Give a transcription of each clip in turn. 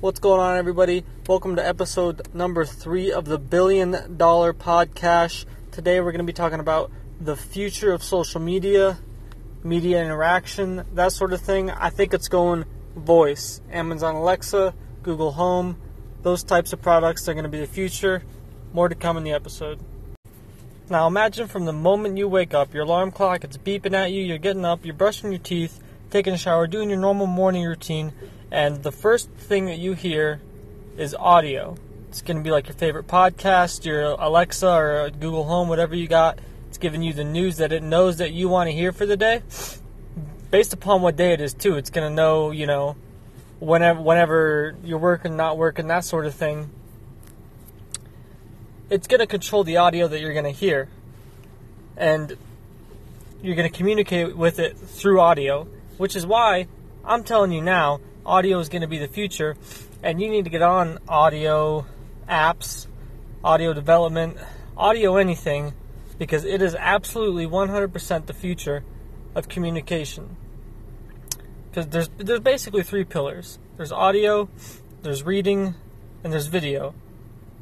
What's going on, everybody? Welcome to episode number 3 of the Billion Dollar Podcast. Today we're going to be talking about the future of social media, media interaction, that sort of thing. I think it's going voice. Amazon Alexa, Google Home, those types of products are going to be the future. More to come in the episode. Now imagine from the moment you wake up, your alarm clock, it's beeping at you, you're getting up, you're brushing your teeth, taking a shower, doing your normal morning routine, and the first thing that you hear is audio. It's going to be like your favorite podcast, your Alexa or Google Home, whatever you got. It's giving you the news that it knows that you want to hear for the day. Based upon what day it is, too. It's going to know, you know, whenever you're working, not working, that sort of thing. It's going to control the audio that you're going to hear. And you're going to communicate with it through audio, which is why I'm telling you now, audio is going to be the future, and you need to get on audio apps, audio development, audio anything, because it is absolutely 100% the future of communication. Because there's basically 3 pillars. There's audio, there's reading, and there's video.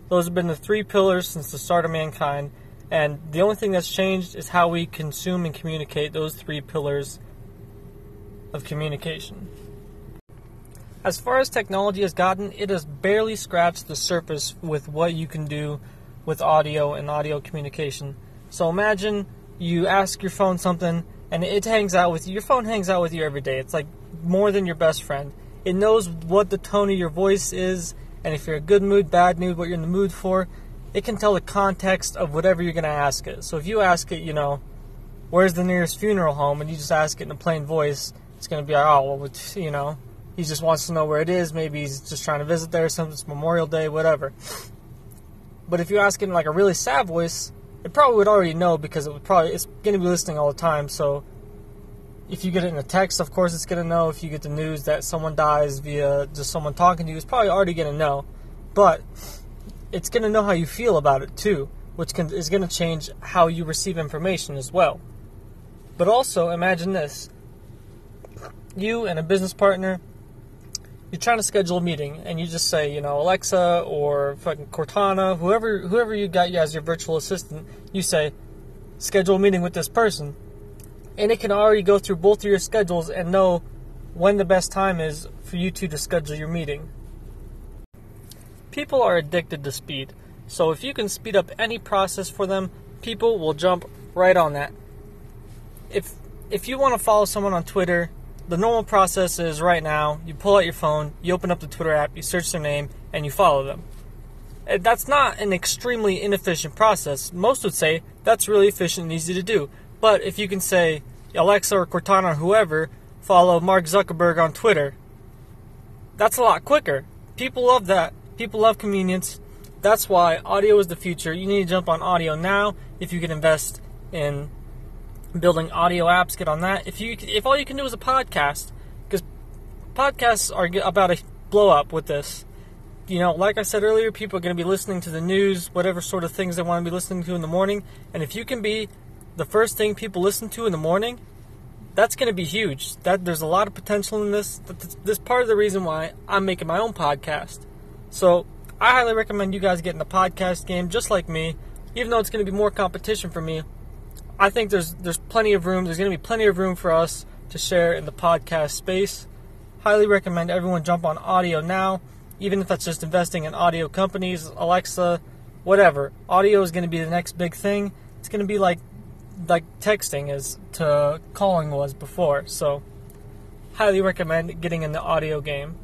Those have been the 3 pillars since the start of mankind, and the only thing that's changed is how we consume and communicate those 3 pillars of communication. As far as technology has gotten, it has barely scratched the surface with what you can do with audio and audio communication. So imagine you ask your phone something and it hangs out with you. Your phone hangs out with you every day. It's like more than your best friend. It knows what the tone of your voice is, and if you're in a good mood, bad mood, what you're in the mood for. It can tell the context of whatever you're going to ask it. So if you ask it, you know, where's the nearest funeral home, and you just ask it in a plain voice, it's going to be like, oh, well, you know, he just wants to know where it is. Maybe he's just trying to visit there or something. It's Memorial Day, whatever. But if you ask him like a really sad voice, it probably would already know because it's going to be listening all the time. So if you get it in a text, of course it's going to know. If you get the news that someone dies via just someone talking to you, it's probably already going to know. But it's going to know how you feel about it too, which is going to change how you receive information as well. But also, imagine this. You and a business partner, you're trying to schedule a meeting, and you just say, you know, Alexa or fucking Cortana, whoever you got you as your virtual assistant, you say, schedule a meeting with this person. And it can already go through both of your schedules and know when the best time is for you two to schedule your meeting. People are addicted to speed. So if you can speed up any process for them, people will jump right on that. If you want to follow someone on Twitter, the normal process is right now, you pull out your phone, you open up the Twitter app, you search their name, and you follow them. That's not an extremely inefficient process. Most would say that's really efficient and easy to do. But if you can say, Alexa or Cortana or whoever, follow Mark Zuckerberg on Twitter, that's a lot quicker. People love that. People love convenience. That's why audio is the future. You need to jump on audio now. If you can invest in building audio apps, get on that. If all you can do is a podcast, because podcasts are about to blow up with this. You know, like I said earlier, people are going to be listening to the news, whatever sort of things they want to be listening to in the morning. And if you can be the first thing people listen to in the morning, that's going to be huge. That there's a lot of potential in this. This part of the reason why I'm making my own podcast. So I highly recommend you guys getting the podcast game, just like me. Even though it's going to be more competition for me, I think there's plenty of room. There's going to be plenty of room for us to share in the podcast space. Highly recommend everyone jump on audio now, even if that's just investing in audio companies, Alexa, whatever. Audio is going to be the next big thing. It's going to be like texting is to calling was before. So, highly recommend getting in the audio game.